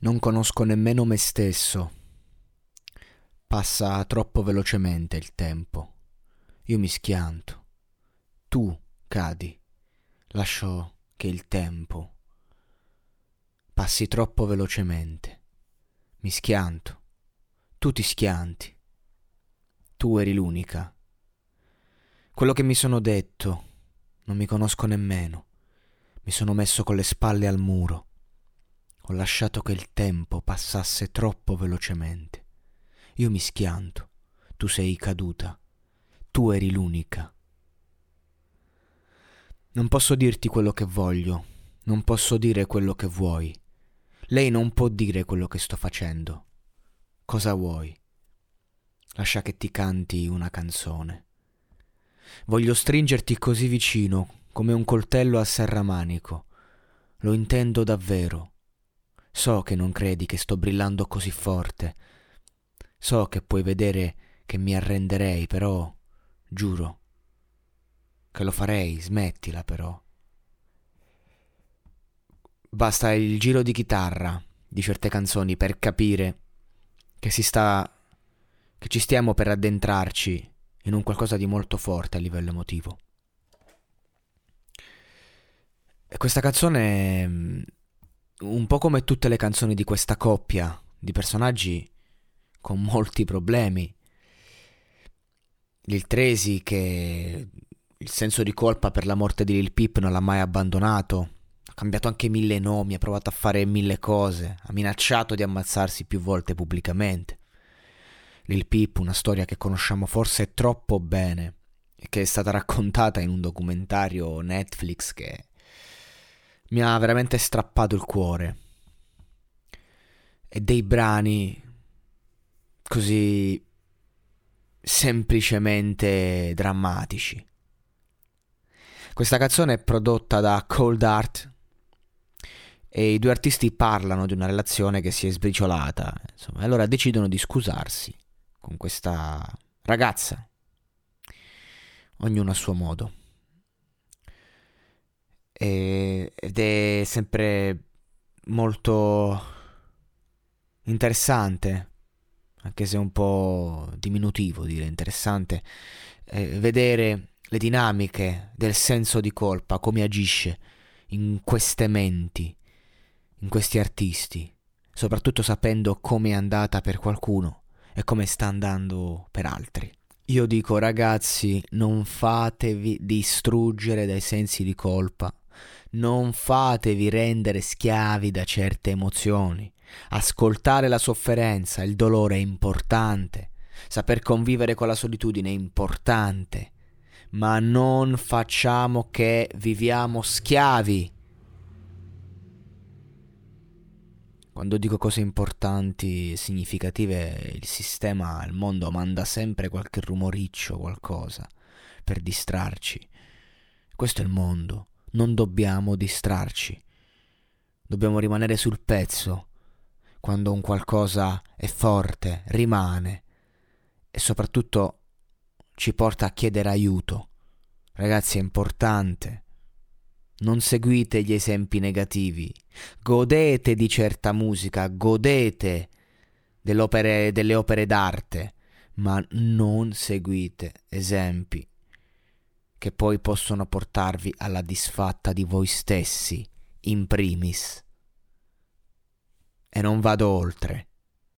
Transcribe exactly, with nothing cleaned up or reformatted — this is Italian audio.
Non conosco nemmeno me stesso. Passa troppo velocemente il tempo. Io mi schianto. Tu cadi. Lascio che il tempo passi troppo velocemente. Mi schianto. Tu ti schianti. Tu eri l'unica. Quello che mi sono detto non mi conosco nemmeno. Mi sono messo con le spalle al muro. Ho lasciato che il tempo passasse troppo velocemente. Io mi schianto, tu sei caduta, tu eri l'unica. Non posso dirti quello che voglio, non posso dire quello che vuoi. Lei non può dire quello che sto facendo. Cosa vuoi? Lascia che ti canti una canzone. Voglio stringerti così vicino, come un coltello a serramanico. Lo intendo davvero. So che non credi che sto brillando così forte. So che puoi vedere che mi arrenderei, però giuro che lo farei, smettila però. Basta il giro di chitarra di certe canzoni per capire che si sta che ci stiamo per addentrarci in un qualcosa di molto forte a livello emotivo. E questa canzone, un po' come tutte le canzoni di questa coppia di personaggi con molti problemi, Lil Tracy che il senso di colpa per la morte di Lil Peep non l'ha mai abbandonato, ha cambiato anche mille nomi, ha provato a fare mille cose, ha minacciato di ammazzarsi più volte pubblicamente. Lil Peep, una storia che conosciamo forse troppo bene e che è stata raccontata in un documentario Netflix che mi ha veramente strappato il cuore. E dei brani così semplicemente drammatici. Questa canzone è prodotta da Cold Art e i due artisti parlano di una relazione che si è sbriciolata, insomma, e allora decidono di scusarsi con questa ragazza, ognuno a suo modo. Ed è sempre molto interessante, anche se un po' diminutivo dire interessante, eh, vedere le dinamiche del senso di colpa, come agisce in queste menti, in questi artisti, soprattutto sapendo come è andata per qualcuno e come sta andando per altri. Io dico, ragazzi, non fatevi distruggere dai sensi di colpa. Non fatevi rendere schiavi da certe emozioni. Ascoltare la sofferenza, il dolore è importante. Saper convivere con la solitudine è importante. Ma non facciamo che viviamo schiavi. Quando dico cose importanti e significative, il sistema, il mondo manda sempre qualche rumoriccio, qualcosa per distrarci. Questo è il mondo. Non dobbiamo distrarci. Dobbiamo rimanere sul pezzo. Quando un qualcosa è forte, rimane. E soprattutto ci porta a chiedere aiuto. Ragazzi, è importante. Non seguite gli esempi negativi. Godete di certa musica, godete delle opere, delle opere d'arte, ma non seguite esempi che poi possono portarvi alla disfatta di voi stessi, in primis. E non vado oltre.